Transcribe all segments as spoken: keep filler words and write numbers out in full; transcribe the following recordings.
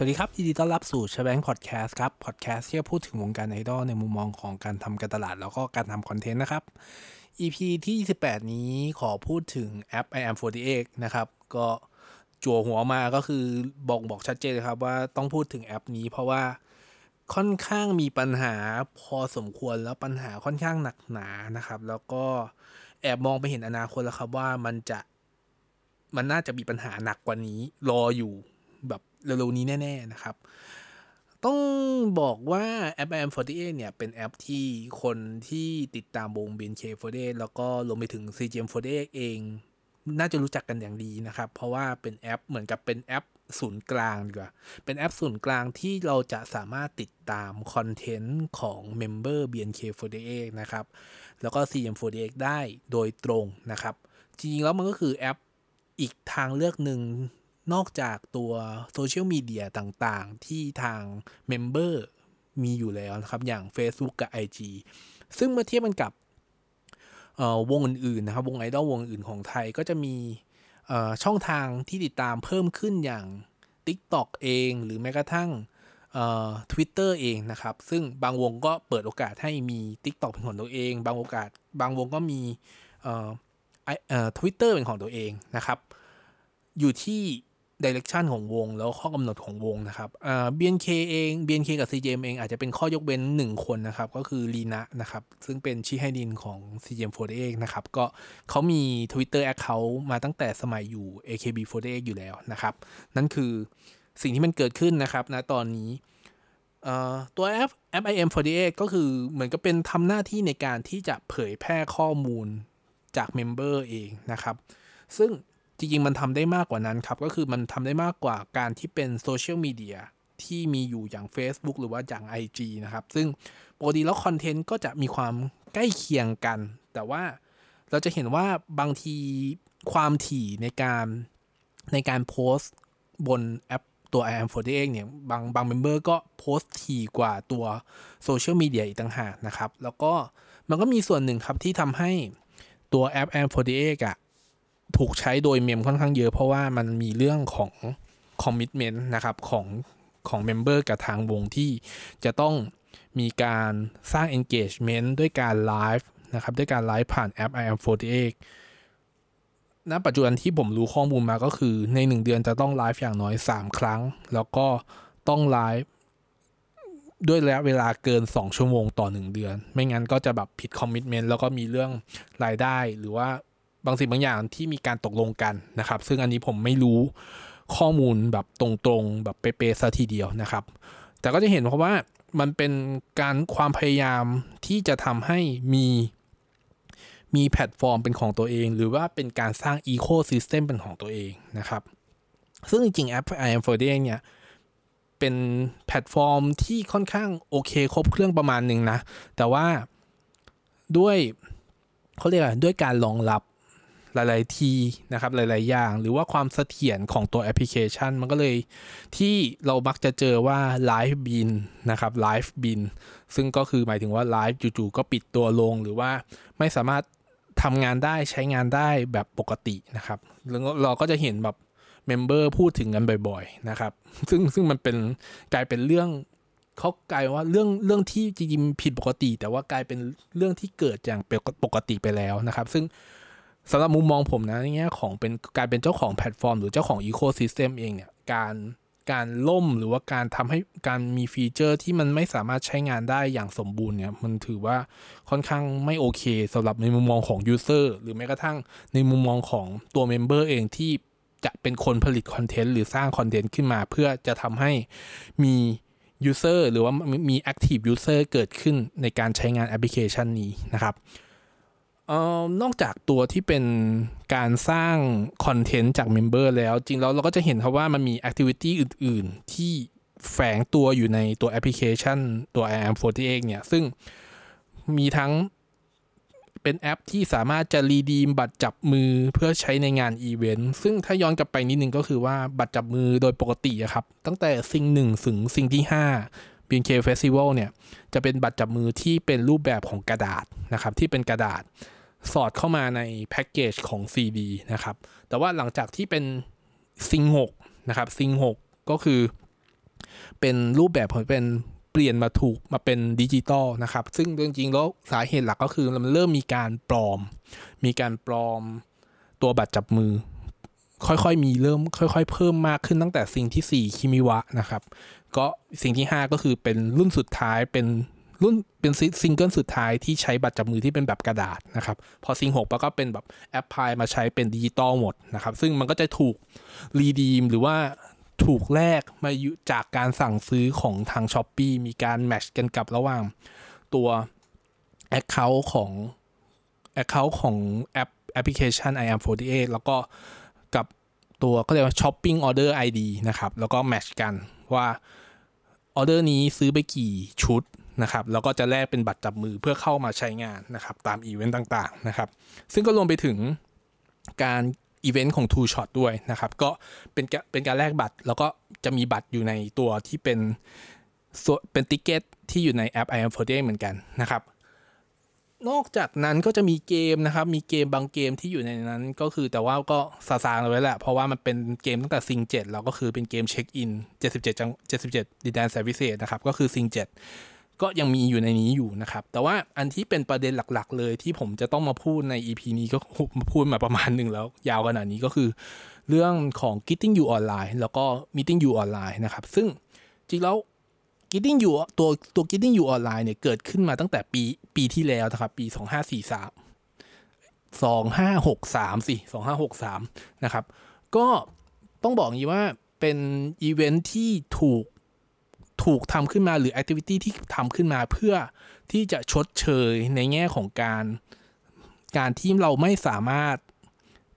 สวัสดีครับยินดีต้อนรับสู่ชแบงค์พอดแคสต์ครับพอดแคสต์ที่พูดถึงวงการไอดอลในมุมมองของการทำการตลาดแล้วก็การทำคอนเทนต์นะครับ อี พี ที่ยี่สิบแปดนี้ขอพูดถึงแอป ไอ แอม โฟร์ตี้เอท นะครับก็จั่วหัวมาก็คือบอกบอกชัดเจนครับว่าต้องพูดถึงแอปนี้เพราะว่าค่อนข้างมีปัญหาพอสมควรแล้วปัญหาค่อนข้างหนักหนานะครับแล้วก็แอบมองไปเห็นอนาคตแล้วครับว่ามันจะมันน่าจะมีปัญหาหนักกว่านี้รออยู่แบบเร็วๆนี้แน่ๆนะครับต้องบอกว่าแอป ไอ แอม โฟร์ตี้เอท เนี่ยเป็นแอปที่คนที่ติดตามวง บี เอ็น เค โฟร์ตี้เอท แล้วก็ลงไปถึง ซี จี เอ็ม โฟร์ตี้เอท เองน่าจะรู้จักกันอย่างดีนะครับเพราะว่าเป็นแอปเหมือนกับเป็นแอปศูนย์กลางดีกว่าเป็นแอปศูนย์กลางที่เราจะสามารถติดตามคอนเทนต์ของเมมเบอร์ บี เอ็น เค โฟร์ตี้เอท นะครับแล้วก็ ซี เอ็ม โฟร์ตี้เอท ได้โดยตรงนะครับจริงๆแล้วมันก็คือแอปอีกทางเลือกหนึ่งนอกจากตัวโซเชียลมีเดียต่างๆที่ทางเมมเบอร์มีอยู่แล้วนะครับอย่าง Facebook กับ ไอ จี ซึ่งเมื่อเทียบกันกับวงอื่นๆนะครับวงไอดอลวงอื่นของไทยก็จะมีช่องทางที่ติดตามเพิ่มขึ้นอย่าง TikTok เองหรือแม้กระทั่งเอ่อ Twitter เองนะครับซึ่งบางวงก็เปิดโอกาสให้มี TikTok เป็นของตัวเองบางโอกาสบางวงก็มีเอ่อเอ่อ Twitter เป็นของตัวเองนะครับอยู่ที่direction ของวงแล้วข้อกำหนดของวงนะครับอ่า บี เอ็น เค เอง บี เอ็น เค กับ ซี จี เอ็ม เองอาจจะเป็นข้อยกเว้นหนึ่งคนนะครับก็คือลีนะนะครับซึ่งเป็นชิไฮดินของ ซี จี เอ็ม โฟร์ตี้เอท นะครับก็เขามี Twitter account มาตั้งแต่สมัยอยู่ เอ เค บี โฟร์ตี้เอท อยู่แล้วนะครับนั่นคือสิ่งที่มันเกิดขึ้นนะครับณนะตอนนี้เอ่อตัวแอป ไอ เอ็ม โฟร์ตี้เอท ก็คือเหมือนกับเป็นทำหน้าที่ในการที่จะเผยแพร่ข้อมูลจากเมมเบอร์เองนะครับซึ่งจริงๆมันทำได้มากกว่านั้นครับก็คือมันทำได้มากกว่าการที่เป็นโซเชียลมีเดียที่มีอยู่อย่าง Facebook หรือว่าอย่าง ไอ จี นะครับซึ่งปกติแล้วคอนเทนต์ก็จะมีความใกล้เคียงกันแต่ว่าเราจะเห็นว่าบางทีความถี่ในการในการโพสต์บนแอปตัว ไอ เอ็ม โฟร์ตี้เอท เนี่ยบางบางเมมเบอร์ก็โพสต์ถี่กว่าตัวโซเชียลมีเดียอีกต่างหากนะครับแล้วก็มันก็มีส่วนหนึ่งครับที่ทำให้ตัวแอป ไอ เอ็ม โฟร์ตี้เอท อ่ะถูกใช้โดยเมมค่อนข้างเยอะเพราะว่ามันมีเรื่องของคอมมิตเมนต์นะครับของของเมมเบอร์กับทางวงที่จะต้องมีการสร้าง engagement ด้วยการไลฟ์นะครับด้วยการไลฟ์ผ่านแอป ไอ เอ็ม โฟร์ตี้เอท ณ ปัจจุบันที่ผมรู้ข้อมูลมาก็คือในหนึ่งเดือนจะต้องไลฟ์อย่างน้อยสามครั้งแล้วก็ต้องไลฟ์ด้วยระยะเวลาเกินสองชั่วโมงต่อหนึ่งเดือนไม่งั้นก็จะแบบผิดคอมมิตเมนต์แล้วก็มีเรื่องรายได้หรือว่าบางสิ่งบางอย่างที่มีการตกลงกันนะครับซึ่งอันนี้ผมไม่รู้ข้อมูลแบบตรงๆแบบเป๊ะๆซะทีเดียวนะครับแต่ก็จะเห็นเพราะว่ามันเป็นการความพยายามที่จะทำให้มีมีแพลตฟอร์มเป็นของตัวเองหรือว่าเป็นการสร้างอีโคซิสเต็มเป็นของตัวเองนะครับซึ่งจริงๆแอป ไอ เอ็ม โฟร์ตี้เอท เนี่ยเป็นแพลตฟอร์มที่ค่อนข้างโอเคครบเครื่องประมาณนึงนะแต่ว่าด้วยเขาเรียกอะไรด้วยการรองรับหลายๆทีนะครับหลายๆอย่างหรือว่าความเสถียรของตัวแอปพลิเคชันมันก็เลยที่เรามักจะเจอว่าไลฟ์บินนะครับไลฟ์บินซึ่งก็คือหมายถึงว่าไลฟ์จู่ๆก็ปิดตัวลงหรือว่าไม่สามารถทำงานได้ใช้งานได้แบบปกตินะครับแล้วเราก็จะเห็นแบบเมมเบอร์พูดถึงกันบ่อยๆนะครับซึ่งซึ่งมันเป็นกลายเป็นเรื่องเขากลายว่าเรื่องเรื่องที่จริงๆผิดปกติแต่ว่ากลายเป็นเรื่องที่เกิดอย่างปกติไปแล้วนะครับซึ่งสำหรับมุมมองผมนะในแง่ของเป็นการเป็นเจ้าของแพลตฟอร์มหรือเจ้าของอีโคซิสเต็มเองเนี่ยการการล่มหรือว่าการทำให้การมีฟีเจอร์ที่มันไม่สามารถใช้งานได้อย่างสมบูรณ์เนี่ยมันถือว่าค่อนข้างไม่โอเคสำหรับในมุมมองของยูเซอร์หรือแม้กระทั่งในมุมมองของตัวเมมเบอร์เองที่จะเป็นคนผลิตคอนเทนต์หรือสร้างคอนเทนต์ขึ้นมาเพื่อจะทำให้มียูเซอร์หรือว่ามีแอคทีฟยูเซอร์เกิดขึ้นในการใช้งานแอปพลิเคชันนี้นะครับเอ่อนอกจากตัวที่เป็นการสร้างคอนเทนต์จากเมมเบอร์แล้วจริงแล้วเราก็จะเห็นครับว่ามันมีแอคทิวิตี้อื่นๆที่แฝงตัวอยู่ในตัวแอปพลิเคชันตัว ไอ เอ็ม โฟร์ตี้เอท เนี่ยซึ่งมีทั้งเป็นแอปที่สามารถจะรีดีมบัตรจับมือเพื่อใช้ในงานอีเวนต์ซึ่งถ้าย้อนกลับไปนิดนึงก็คือว่าบัตรจับมือโดยปกติครับตั้งแต่ซิงหนึ่งถึงซิงที่ห้าบี เอ็น เค Festival เนี่ยจะเป็นบัตรจับมือที่เป็นรูปแบบของกระดาษนะครับที่เป็นกระดาษสอดเข้ามาในแพ็คเกจของ ซี ดี นะครับแต่ว่าหลังจากที่เป็นซิงหกนะครับซิงหกก็คือ เป็นรูปแบบเป็นเปลี่ยนมาถูกมาเป็นดิจิตอลนะครับซึ่งจริงๆแล้วสาเหตุหลักก็คือมันเริ่มมีการปลอมมีการปลอมตัวบัตรจับมือค่อยๆมีเริ่มค่อยๆเพิ่มมากขึ้นตั้งแต่สิ่งที่สี่คิมิวะนะครับก็สิ่งที่ห้าก็คือเป็นรุ่นสุดท้ายเป็นรุ่นเป็นซิงเกิลสุดท้ายที่ใช้บัตรจับมือที่เป็นแบบกระดาษนะครับพอซิงหกก็เป็นแบบแอปพลายมาใช้เป็นดิจิตอลหมดนะครับซึ่งมันก็จะถูกรีดีมหรือว่าถูกแลกมาจากการสั่งซื้อของทาง Shopee มีการแมทช์กันกับระหว่างตัว account ของ account ของแอปแอปพลิเคชัน ไอ เอ็ม โฟร์ตี้เอท แล้วก็กับตัวก็เรียกว่า Shopping Order ไอ ดี นะครับแล้วก็แมทช์กันว่าออเดอร์นี้ซื้อไปกี่ชุดนะครับแล้วก็จะแลกเป็นบัตรจับมือเพื่อเข้ามาใช้งานนะครับตามอีเวนต์ต่างๆนะครับซึ่งก็รวมไปถึงการอีเวนต์ของ Two Shot ด้วยนะครับก็เป็นเป็นการแลกบัตรแล้วก็จะมีบัตรอยู่ในตัวที่เป็นเป็นติ๊กเก็ตที่อยู่ในแอป ไอ เอ็ม โฟร์ตี้เอท เหมือนกันนะครับนอกจากนั้นก็จะมีเกมนะครับมีเกมบางเกมที่อยู่ในนั้นก็คือแต่ว่าก็ซาซาไว้แหละเพราะว่ามันเป็นเกมตั้งแต่ซิงเจ็ดแล้วก็คือเป็นเกมเช็คอินเจ็ดสิบเจ็ดจังเจ็ดสิบเจ็ดดินแดนแสนวิเศษนะครับก็คือซิงเจ็ดก็ยังมีอยู่ในนี้อยู่นะครับแต่ว่าอันที่เป็นประเด็นหลักๆเลยที่ผมจะต้องมาพูดใน อี พี นี้ก็พูดมาประมาณนึงแล้วยาวขนาดนี้ก็คือเรื่องของ Getting You Online แล้วก็ Meeting You Online นะครับซึ่งจริงแล้วGetting You ตัวตัว Getting You Online เนี่ยเกิดขึ้นมาตั้งแต่ปีปีที่แล้วนะครับปีสองพันห้าร้อยสี่สิบสาม สองพันห้าร้อยหกสิบสามสิสองพันห้าร้อยหกสิบสามนะครับก็ต้องบอกงี้ว่าเป็นอีเวนท์ที่ถูกถูกทำขึ้นมาหรือแอคทิวิตี้ที่ทำขึ้นมาเพื่อที่จะชดเชยในแง่ของการการที่เราไม่สามารถ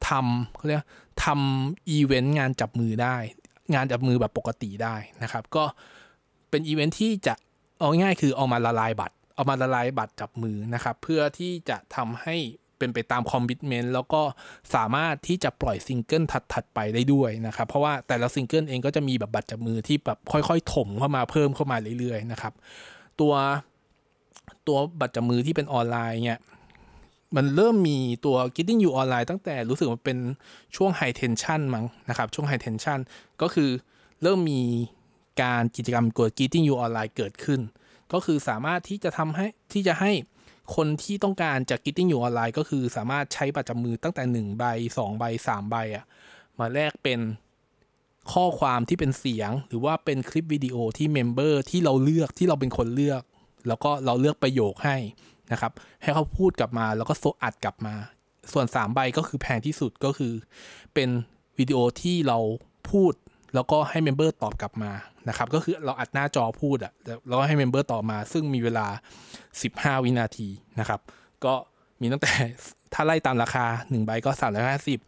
ทำเขาเรียกทำอีเวนต์งานจับมือได้งานจับมือแบบปกติได้นะครับก็เป็นอีเวนท์ที่จะเอาง่ายคือเอามาละลายบัตรเอามาละลายบัตรจับมือนะครับเพื่อที่จะทำให้เป็นไปตามคอมมิตเมนต์แล้วก็สามารถที่จะปล่อยซิงเกิลถัดๆไปได้ด้วยนะครับเพราะว่าแต่ละซิงเกิลเองก็จะมีแบบบัตรจับมือที่แบบค่อยๆถมเข้ามาเพิ่มเข้ามาเรื่อยๆนะครับตัวตัวบัตรจับมือที่เป็นออนไลน์เนี่ยมันเริ่มมีตัว Getting You Online ตั้งแต่รู้สึกว่าเป็นช่วง High Tension มั้งนะครับช่วง High Tension ก็คือเริ่มมีการกิจกรรมกด Getting You Online เกิดขึ้นก็คือสามารถที่จะทำให้ที่จะให้คนที่ต้องการจะ Getting You Online ก็คือสามารถใช้บัตรจับมือตั้งแต่หนึ่งใบสองใบสามใบอ่ะมาแลกเป็นข้อความที่เป็นเสียงหรือว่าเป็นคลิปวิดีโอที่เมมเบอร์ที่เราเลือกที่เราเป็นคนเลือกแล้วก็เราเลือกประโยคให้นะครับให้เขาพูดกลับมาแล้วก็โซอัดกลับมาส่วนสามใบก็คือแพงที่สุดก็คือเป็นวิดีโอที่เราพูดแล้วก็ให้เมมเบอร์ตอบกลับมานะครับก็คือเราอัดหน้าจอพูดอ่ะแล้วก็ให้เมมเบอร์ตอบมาซึ่งมีเวลาสิบห้าวินาทีนะครับก็มีตั้งแต่ถ้าไล่ตามราคาหนึ่งใบก็สามร้อยห้าสิบ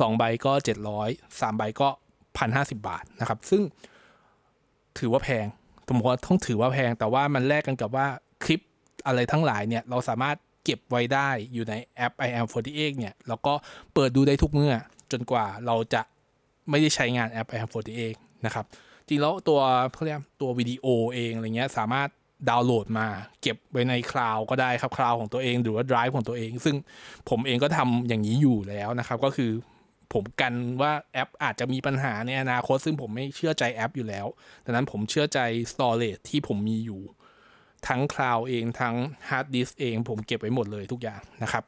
สองใบก็เจ็ดร้อย สามใบก็ หนึ่งพันห้าสิบ บาทนะครับซึ่งถือว่าแพงผมว่าต้องถือว่าแพงแต่ว่ามันแลกกันกับว่าคลิปอะไรทั้งหลายเนี่ยเราสามารถเก็บไว้ได้อยู่ในแอป ไอ เอ็ม โฟร์ตี้เอท เนี่ยแล้วก็เปิดดูได้ทุกเมื่อจนกว่าเราจะไม่ได้ใช้งานแอป ไอ เอ็ม โฟร์ตี้เอท นะครับจริงแล้วตัวเขาเรียกตัววิดีโอเองอะไรเงี้ยสามารถดาวน์โหลดมาเก็บไว้ในคลาวด์ก็ได้ครับคลาวด์ของตัวเองหรือว่าไดรฟ์ของตัวเองซึ่งผมเองก็ทำอย่างนี้อยู่แล้วนะครับก็คือผมกันว่าแอปอาจจะมีปัญหาในอนาคตซึ่งผมไม่เชื่อใจแอปอยู่แล้วดังนั้นผมเชื่อใจ storage ที่ผมมีอยู่ทั้งคลาวด์เองทั้ง hard disk เองผมเก็บไว้หมดเลยทุกอย่างนะครับ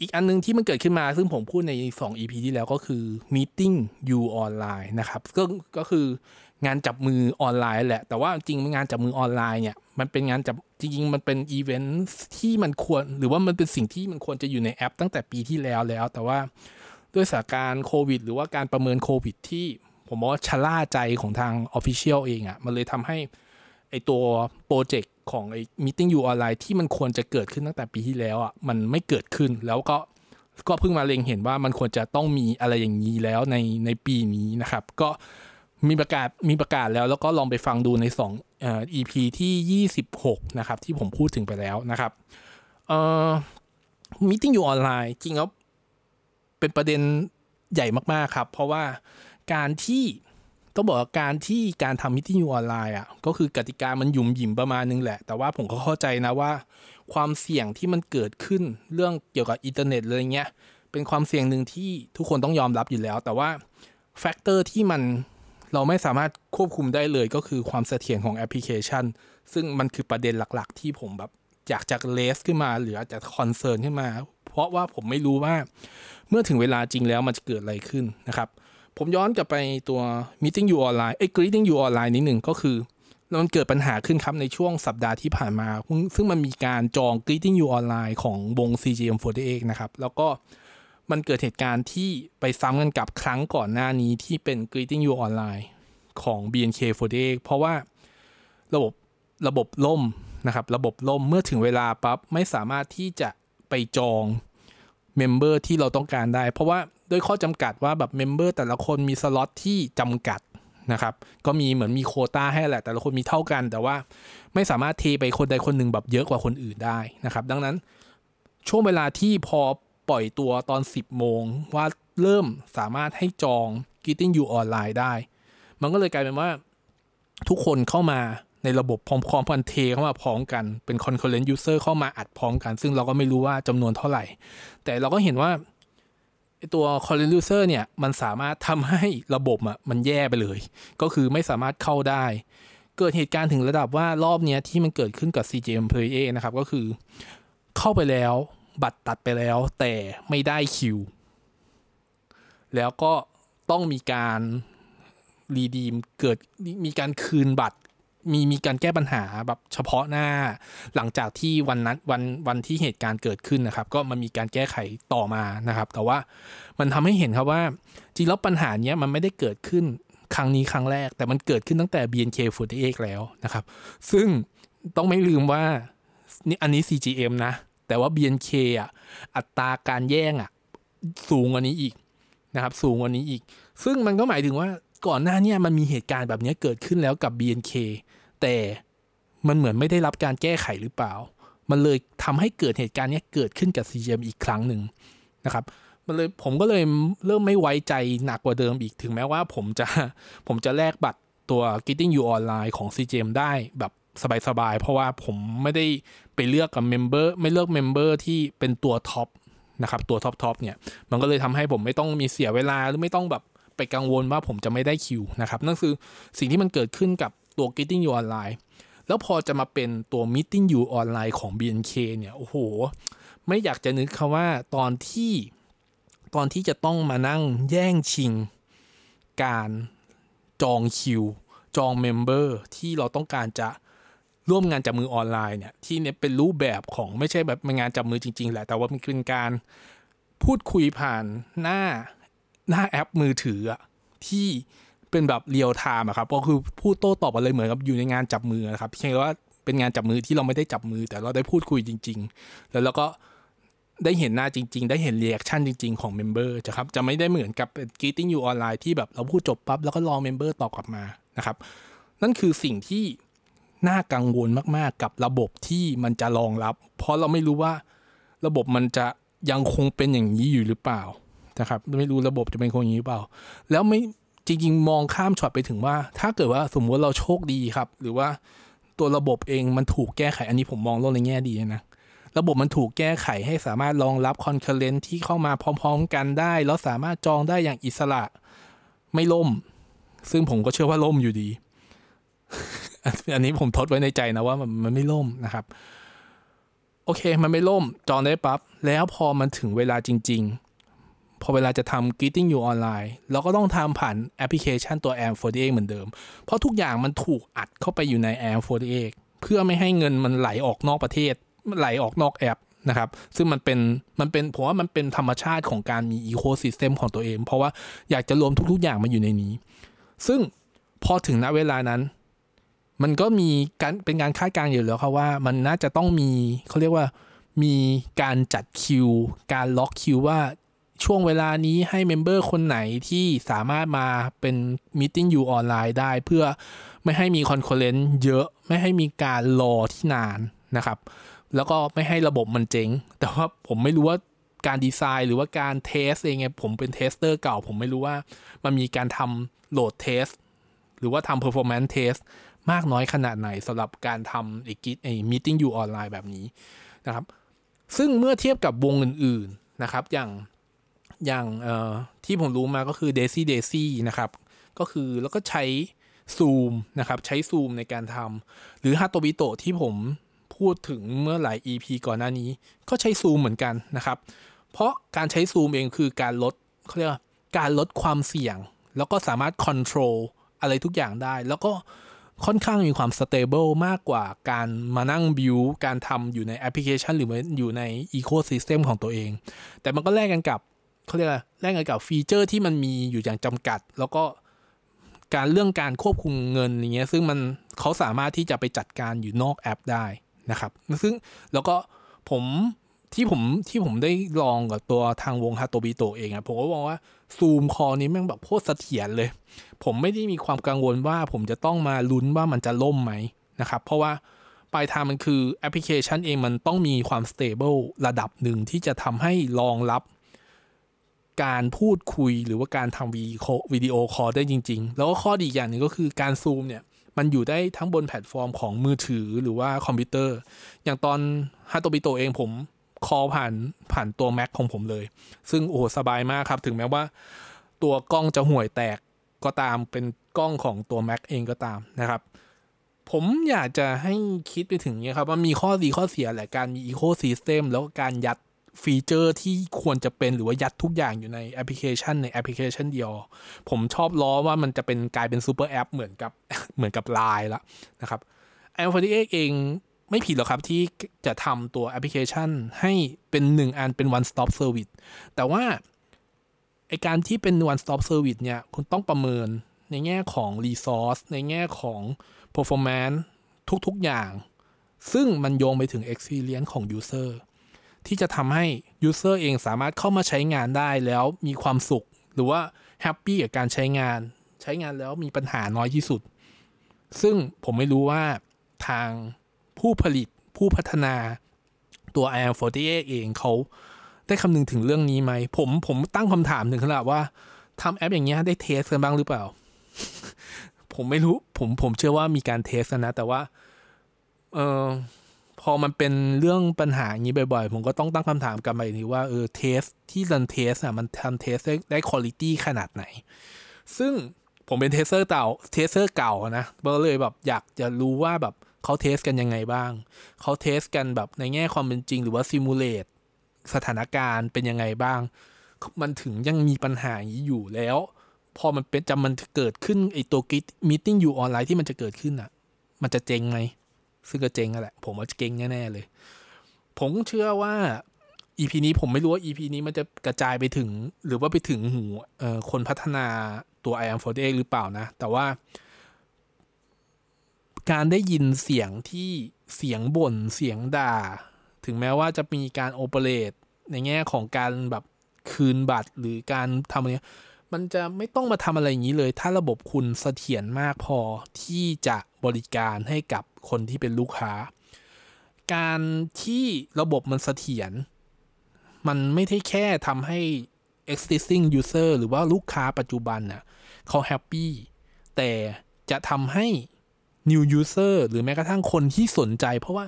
อีกอันนึงที่มันเกิดขึ้นมาซึ่งผมพูดในสอง อี พี ที่แล้วก็คือ Meeting You Online นะครับก็ก็คืองานจับมือออนไลน์แหละแต่ว่าจริงงานจับมือออนไลน์เนี่ยมันเป็นงานจับจริงๆมันเป็นอีเวนต์ที่มันควรหรือว่ามันเป็นสิ่งที่มันควรจะอยู่ในแอปตั้งแต่ปีที่แล้วแล้วแต่ว่าด้วยสถานการณ์โควิดหรือว่าการประเมินโควิดที่ผมว่าชะล่าใจของทาง Official เองอ่ะมันเลยทำให้ไอตัวโปรเจกต์ของไอ้ Meeting You Online ที่มันควรจะเกิดขึ้นตั้งแต่ปีที่แล้วอ่ะมันไม่เกิดขึ้นแล้วก็ก็เพิ่งมาเล็งเห็นว่ามันควรจะต้องมีอะไรอย่างนี้แล้วในในปีนี้นะครับก็มีประกาศมีประกาศแล้วแล้วก็ลองไปฟังดูในสองเอ่อ อี พี ที่ยี่สิบหกนะครับที่ผมพูดถึงไปแล้วนะครับเอ่อ Meeting You Online จริงๆแล้วเป็นประเด็นใหญ่มากๆครับเพราะว่าการที่ต้องบอกว่าการที่การทำ Meeting You Online อ่ะก็คือกติกามันหยุ่มหยิมประมาณนึงแหละแต่ว่าผมก็เข้าใจนะว่าความเสี่ยงที่มันเกิดขึ้นเรื่องเกี่ยวกับอินเทอร์เน็ตอะไรเงี้ยเป็นความเสี่ยงนึงที่ทุกคนต้องยอมรับอยู่แล้วแต่ว่าแฟกเตอร์ที่มัน เราไม่สามารถควบคุมได้เลยก็คือความเสถียรของแอปพลิเคชันซึ่งมันคือประเด็นหลักๆที่ผมแบบอยากจะเลสขึ้นมาหรืออาจจะคอนเซิร์นขึ้นมาเพราะว่าผมไม่รู้ว่าเมื่อถึงเวลาจริงแล้วมันจะเกิดอะไรขึ้นนะครับผมย้อนกลับไปตัว Meeting You Online เอ้ย Greeting You Online นิดนึงก็คือมันเกิดปัญหาขึ้นครับในช่วงสัปดาห์ที่ผ่านมาซึ่งมันมีการจอง Greeting You Online ของวง ซี จี เอ็ม สี่สิบแปด นะครับแล้วก็มันเกิดเหตุการณ์ที่ไปซ้ำกันกับครั้งก่อนหน้านี้ที่เป็น Greeting You Online ของ บี เอ็น เค สี่สิบแปด เพราะว่าระบบระบบล่มนะครับระบบล่มเมื่อถึงเวลาปั๊บไม่สามารถที่จะไปจองเมมเบอร์ที่เราต้องการได้เพราะว่าด้วยข้อจำกัดว่าแบบเมมเบอร์แต่ละคนมีสล็อตที่จำกัดนะครับก็มีเหมือนมีโควต้าให้แหละแต่ละคนมีเท่ากันแต่ว่าไม่สามารถเทไปคนใดคนหนึ่งแบบเยอะกว่าคนอื่นได้นะครับดังนั้นช่วงเวลาที่พอปล่อยตัวตอน สิบโมงว่าเริ่มสามารถให้จอง Greeting You Online ได้มันก็เลยกลายเป็นว่าทุกคนเข้ามาในระบบพร้อมๆกันเทเข้ามาพร้อมกันเป็น concurrent user เข้ามาอัดพร้อมกันซึ่งเราก็ไม่รู้ว่าจำนวนเท่าไหร่แต่เราก็เห็นว่าตัว concurrent user เนี่ยมันสามารถทำให้ระบบอ่ะมันแย่ไปเลยก็คือไม่สามารถเข้าได้เกิดเหตุการณ์ถึงระดับว่ารอบนี้ที่มันเกิดขึ้นกับ ซี จี เอ็ม สี่สิบแปด นะครับก็คือเข้าไปแล้วบัตรตัดไปแล้วแต่ไม่ได้คิวแล้วก็ต้องมีการรีดีมเกิดมีการคืนบัตรมีมีการแก้ปัญหาแบบเฉพาะหน้าหลังจากที่วันนั้นวันวันที่เหตุการณ์เกิดขึ้นนะครับก็มันมีการแก้ไขต่อมานะครับแต่ว่ามันทำให้เห็นครับว่าจริงแล้วปัญหาเนี้ยมันไม่ได้เกิดขึ้นครั้งนี้ครั้งแรกแต่มันเกิดขึ้นตั้งแต่ บี เอ็น เค สี่สิบแปด แล้วนะครับซึ่งต้องไม่ลืมว่านี่อันนี้ ซี จี เอ็ม นะแต่ว่า บี เอ็น เค อ่ะอัตราการแย่งอ่ะสูงกว่านี้อีกนะครับสูงกว่านี้อีกซึ่งมันก็หมายถึงว่าก่อนหน้าเนี่ยมันมีเหตุการณ์แบบนี้เกิดขึ้นแล้วกับ บี เอ็น เค แต่มันเหมือนไม่ได้รับการแก้ไขหรือเปล่ามันเลยทำให้เกิดเหตุการณ์นี้เกิดขึ้นกับ ซี จี เอ็ม อีกครั้งหนึ่งนะครับมันเลยผมก็เลยเริ่มไม่ไว้ใจหนักกว่าเดิมอีกถึงแม้ว่าผมจะผมจะแลกบัตรตัว Greeting You Online ของ ซี จี เอ็ม ได้แบบสบายๆเพราะว่าผมไม่ได้ไปเลือกกับเมมเบอร์ไม่เลือกเมมเบอร์ที่เป็นตัวท็อปนะครับตัวท็อปๆเนี่ยมันก็เลยทำให้ผมไม่ต้องมีเสียเวลาหรือไม่ต้องแบบไปกังวลว่าผมจะไม่ได้คิวนะครับนั่นคือสิ่งที่มันเกิดขึ้นกับตัว Greeting You Online แล้วพอจะมาเป็นตัว Meeting You Online ของ บี เอ็น เค เนี่ยโอ้โหไม่อยากจะนึกค่ะว่าตอนที่ตอนที่จะต้องมานั่งแย่งชิงการจองคิวจองเมมเบอร์ที่เราต้องการจะร่วมงานจับมือออนไลน์เนี่ยที่เนี่ยเป็นรูปแบบของไม่ใช่แบบงานจับมือจริงๆแหละแต่ว่ามันเป็นการพูดคุยผ่านหน้าหน้าแอปมือถือที่เป็นแบบเรียลไทม์อะครับก็คือพูดโต้ตอบอะไรเหมือนกับอยู่ในงานจับมือนะครับเพียงแต่ว่าเป็นงานจับมือที่เราไม่ได้จับมือแต่เราได้พูดคุยจริงๆแล้วเราก็ได้เห็นหน้าจริงๆได้เห็นรีแอคชั่นจริงๆของเมมเบอร์นะครับจะไม่ได้เหมือนกับ Greeting You Online ที่แบบเราพูดจบปั๊บแล้วก็รอเมมเบอร์ตอบกลับมานะครับนั่นคือสิ่งที่น่ากังวลมากๆกับระบบที่มันจะรองรับเพราะเราไม่รู้ว่าระบบมันจะยังคงเป็นอย่างนี้อยู่หรือเปล่านะครับไม่รู้ระบบจะเป็นคงอย่างนี้หรือเปล่าแล้วไม่จริงๆมองข้ามช็อตไปถึงว่าถ้าเกิดว่าสมมติเราโชคดีครับหรือว่าตัวระบบเองมันถูกแก้ไขอันนี้ผมมองโลกในแง่ดีนะระบบมันถูกแก้ไขให้สามารถรองรับ concurrent ที่เข้ามาพร้อมๆกันได้แล้วสามารถจองได้อย่างอิสระไม่ล่มซึ่งผมก็เชื่อว่าล่มอยู่ดี อันนี้ผมทดไว้ในใจนะว่ามันไม่ล่มนะครับโอเคมันไม่ล่มจองได้ปั๊บแล้วพอมันถึงเวลาจริงๆพอเวลาจะทำ Greeting You Online เราก็ต้องทำผ่านแอปพลิเคชันตัว แอม สี่สิบแปด เหมือนเดิมเพราะทุกอย่างมันถูกอัดเข้าไปอยู่ใน แอม สี่สิบแปด เพื่อไม่ให้เงินมันไหลออกนอกประเทศไหลออกนอกแอปนะครับซึ่งมันเป็นมันเป็นผมว่ามันเป็นธรรมชาติของการมีอีโคซิสเต็มของตัวเองเพราะว่าอยากจะรวมทุกๆอย่างมาอยู่ในนี้ซึ่งพอถึงณเวลานั้นมันก็มีการเป็นการคาดการณ์อยู่แล้วครับว่ามันน่าจะต้องมีเขาเรียกว่ามีการจัดคิวการล็อกคิวว่าช่วงเวลานี้ให้เมมเบอร์คนไหนที่สามารถมาเป็น Meeting You Online ได้เพื่อไม่ให้มี Concurrent เยอะไม่ให้มีการรอที่นานนะครับแล้วก็ไม่ให้ระบบมันเจ๊งแต่ว่าผมไม่รู้ว่าการดีไซน์หรือว่าการเทสเองไงผมเป็นเทสเตอร์เก่าผมไม่รู้ว่ามันมีการทำโหลดเทสหรือว่าทำ performance test มากน้อยขนาดไหนสำหรับการทำไอ้กิจไอ้ Meeting You Online แบบนี้นะครับซึ่งเมื่อเทียบกับวงอื่นๆนะครับอย่างอย่างเอ่อที่ผมรู้มาก็คือ Daisy Daisy นะครับ ก็คือแล้วก็ใช้ซูมนะครับใช้ซูมในการทำหรือฮาโตบิโตะที่ผมพูดถึงเมื่อหลาย อี พี ก่อนหน้านี้ก็ใช้ซูมเหมือนกันนะครับเพราะการใช้ซูมเองคือการลดเขาเรียกว่าการลดความเสี่ยงแล้วก็สามารถคอนโทรลอะไรทุกอย่างได้แล้วก็ค่อนข้างมีความสเตเบิลมากกว่าการมานั่งบิวการทำอยู่ในแอปพลิเคชันหรืออยู่ในอีโคซิสเต็มของตัวเองแต่มันก็แลกกันกับเขาเรียกอะไรแลกกันกับฟีเจอร์ที่มันมีอยู่อย่างจำกัดแล้วก็การเรื่องการควบคุมเงินอย่างเงี้ยซึ่งมันเขาสามารถที่จะไปจัดการอยู่นอกแอปได้นะครับซึ่งแล้วก็ผมที่ผมที่ผมได้ลองกับตัวทางวงฮาโตบิโตะเองอะผมก็มองว่าซูมคอนี้แม่งแบบโคตรเสถียรเลยผมไม่ได้มีความกังวลว่าผมจะต้องมาลุ้นว่ามันจะล่มไหมนะครับเพราะว่าปลายทางมันคือแอปพลิเคชันเองมันต้องมีความสเตเบิลระดับหนึ่งที่จะทำให้รองรับการพูดคุยหรือว่าการทำวิดีโอคอลได้จริงๆแล้วก็ข้อดีอย่างหนึ่งก็คือการซูมเนี่ยมันอยู่ได้ทั้งบนแพลตฟอร์มของมือถือหรือว่าคอมพิวเตอร์อย่างตอนฮาโตบิโตะเองผมคอผ่านผ่านตัว Mac ของผมเลยซึ่งโอ้โหสบายมากครับถึงแม้ว่าตัวกล้องจะห่วยแตกก็ตามเป็นกล้องของตัว Mac เองก็ตามนะครับผมอยากจะให้คิดไปถึงเนี่ยครับว่ามีข้อดีข้อเสียแหละการมี Ecosystem แล้วก็การยัดฟีเจอร์ที่ควรจะเป็นหรือว่ายัดทุกอย่างอยู่ในแอปพลิเคชันในแอปพลิเคชันเดียวผมชอบล้อว่ามันจะเป็นกลายเป็นซูเปอร์แอปเหมือนกับเหมือนกับ ไลน์ ละนะครับ ไอโฟน เอท เองไม่ผิดหรอกครับที่จะทำตัวแอปพลิเคชันให้เป็นหนึ่งอันเป็น one stop service แต่ว่าไอการที่เป็น one stop service เนี่ยคุณต้องประเมินในแง่ของ resource ในแง่ของ performance ทุกๆอย่างซึ่งมันโยงไปถึง experience ของ user ที่จะทำให้ user เองสามารถเข้ามาใช้งานได้แล้วมีความสุขหรือว่า happy กับการใช้งานใช้งานแล้วมีปัญหาน้อยที่สุดซึ่งผมไม่รู้ว่าทางผู้ผลิตผู้พัฒนาตัว ไอโฟน เอท เองเขาได้คำนึงถึงเรื่องนี้ไหมผมผมตั้งคำถามหนึ่งครับว่าทำแอปอย่างเงี้ยได้เทสกันบ้างหรือเปล่า ผมไม่รู้ผมผมเชื่อว่ามีการเทสนะแต่ว่าเออพอมันเป็นเรื่องปัญหาอย่างนี้บ่อยๆผมก็ต้องตั้งคำถามกลับมาอีกทีว่าเออเทสที่รันเทสอ่ะมันทำเทสได้ได้คุณภาพขนาดไหนซึ่งผมเป็นเทสเตอร์เก่าเทสเตอร์เก่านะก็เลยแบบอยากจะรู้ว่าแบบเขาเทสกันยังไงบ้างเขาเทสกันแบบในแง่ความเป็นจริงหรือว่าซิมูเลตสถานการณ์เป็นยังไงบ้างมันถึงยังมีปัญหาอยู่แล้วพอมันเป็นจำมันเกิดขึ้นไอตัวกิจมีตติ้งอยู่ออนไลน์ที่มันจะเกิดขึ้นอ่ะมันจะเจ๊งไหมซึ่งก็เจ๊งแหละผมว่าจะเจ๊งแน่ๆเลยผมเชื่อว่า อี พี นี้ผมไม่รู้ว่า อี พี นี้มันจะกระจายไปถึงหรือว่าไปถึงหูเอ่อคนพัฒนาตัว ไอ เอ็ม โฟร์ตี้ หรือเปล่านะแต่ว่าการได้ยินเสียงที่เสียงบ่นเสียงด่าถึงแม้ว่าจะมีการโอเปเรตในแง่ของการแบบคืนบัตรหรือการทำอะไรมันจะไม่ต้องมาทำอะไรอย่างนี้เลยถ้าระบบคุณเสถียรมากพอที่จะบริการให้กับคนที่เป็นลูกค้าการที่ระบบมันเสถียรมันไม่ได้แค่ทำให้ existing user หรือว่าลูกค้าปัจจุบันน่ะเขาแฮปปี้แต่จะทำให้new user หรือแม้กระทั่งคนที่สนใจเพราะว่า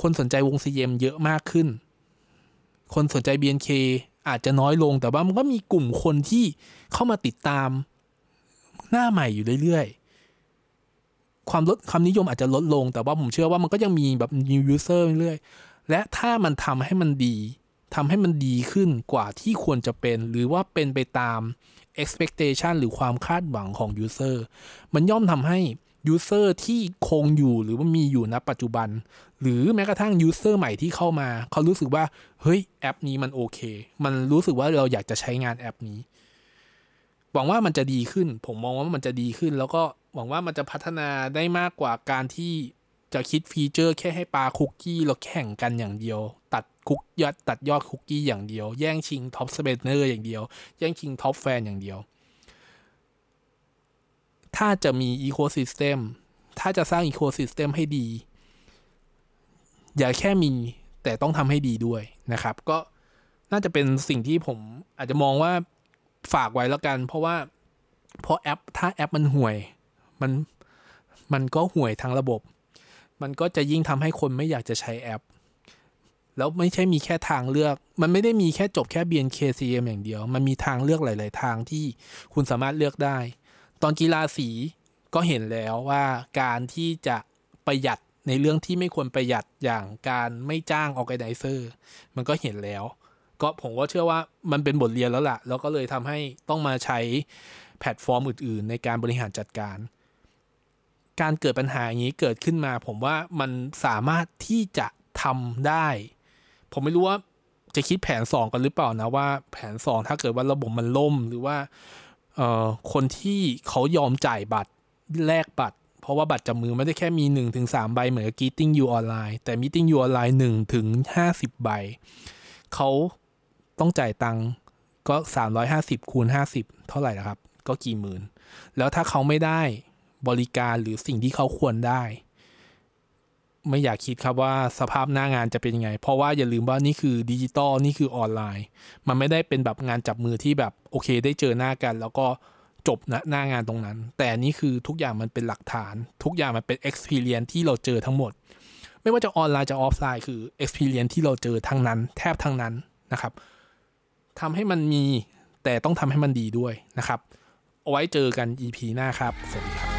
คนสนใจวง ซี เอ็ม เยอะมากขึ้นคนสนใจ บี เอ็น เค อาจจะน้อยลงแต่ว่ามันก็มีกลุ่มคนที่เข้ามาติดตามหน้าใหม่อยู่เรื่อยๆความลดความนิยมอาจจะลดลงแต่ว่าผมเชื่อว่ามันก็ยังมีแบบ new user เรื่อยๆและถ้ามันทำให้มันดีทำให้มันดีขึ้นกว่าที่ควรจะเป็นหรือว่าเป็นไปตาม expectation หรือความคาดหวังของ user มันย่อมทำให้ยูเซอร์ที่คงอยู่หรือว่ามีอยู่ณปัจจุบันหรือแม้กระทั่งยูเซอร์ใหม่ที่เข้ามาเขารู้สึกว่าเฮ้ยแอปนี้มันโอเคมันรู้สึกว่าเราอยากจะใช้งานแอปนี้หวังว่ามันจะดีขึ้นผมมองว่ามันจะดีขึ้นแล้วก็หวังว่ามันจะพัฒนาได้มากกว่าการที่จะคิดฟีเจอร์แค่ให้ปลาคุกกี้แล้วแข่งกันอย่างเดียวตัดคุกยอดตัดยอดคุกกี้อย่างเดียวแย่งชิงท็อปสเปนเนอร์อย่างเดียวแย่งชิงท็อปแฟนอย่างเดียวถ้าจะมี Ecosystem ถ้าจะสร้าง Ecosystem ให้ดีอย่าแค่มีแต่ต้องทำให้ดีด้วยนะครับก็น่าจะเป็นสิ่งที่ผมอาจจะมองว่าฝากไว้แล้วกันเพราะว่าพอแอปถ้าแอปมันห่วยมันมันก็ห่วยทั้งระบบมันก็จะยิ่งทำให้คนไม่อยากจะใช้แอปแล้วไม่ใช่มีแค่ทางเลือกมันไม่ได้มีแค่จบแค่ บี เอ็น เค ซี เอ็ม อย่างเดียวมันมีทางเลือกหลายๆทางที่คุณสามารถเลือกได้ ตอนกีฬาสีก็เห็นแล้วว่าการที่จะประหยัดในเรื่องที่ไม่ควรประหยัดอย่างการไม่จ้างออร์แกไนเซอร์มันก็เห็นแล้วก็ผมก็เชื่อว่ามันเป็นบทเรียนแล้วล่ะแล้วก็เลยทำให้ต้องมาใช้แพลตฟอร์มอื่นๆในการบริหารจัดการการเกิดปัญหาอย่างนี้เกิดขึ้นมาผมว่ามันสามารถที่จะทำได้ผมไม่รู้ว่าจะคิดแผนสองกันหรือเปล่านะว่าแผนสองถ้าเกิดว่าระบบมันล่มหรือว่าเอ่อคนที่เขายอมจ่ายบัตรแลกบัตรเพราะว่าบัตรจับมือไม่ได้แค่มี หนึ่งถึงสาม ใบเหมือนกับ Meeting You Online แต่ Meeting You Online หนึ่งถึงห้าสิบ ใบเขาต้องจ่ายตังค์ก็สามร้อยห้าสิบคูณห้าสิบเท่าไหร่ล่ะครับก็กี่หมื่นแล้วถ้าเขาไม่ได้บริการหรือสิ่งที่เขาควรได้ไม่อยากคิดครับว่าสภาพหน้างานจะเป็นยังไงเพราะว่าอย่าลืมว่านี่คือดิจิตอลนี่คือออนไลน์มันไม่ได้เป็นแบบงานจับมือที่แบบโอเคได้เจอหน้ากันแล้วก็จบนะหน้างานตรงนั้นแต่นี่คือทุกอย่างมันเป็นหลักฐานทุกอย่างมันเป็น experience ที่เราเจอทั้งหมดไม่ว่าจะออนไลน์จะออฟไลน์คือ experience ที่เราเจอทั้งนั้นแทบทั้งนั้นนะครับทำให้มันมีแต่ต้องทำให้มันดีด้วยนะครับเอาไว้เจอกัน อี พี หน้าครับสวัสดีครับ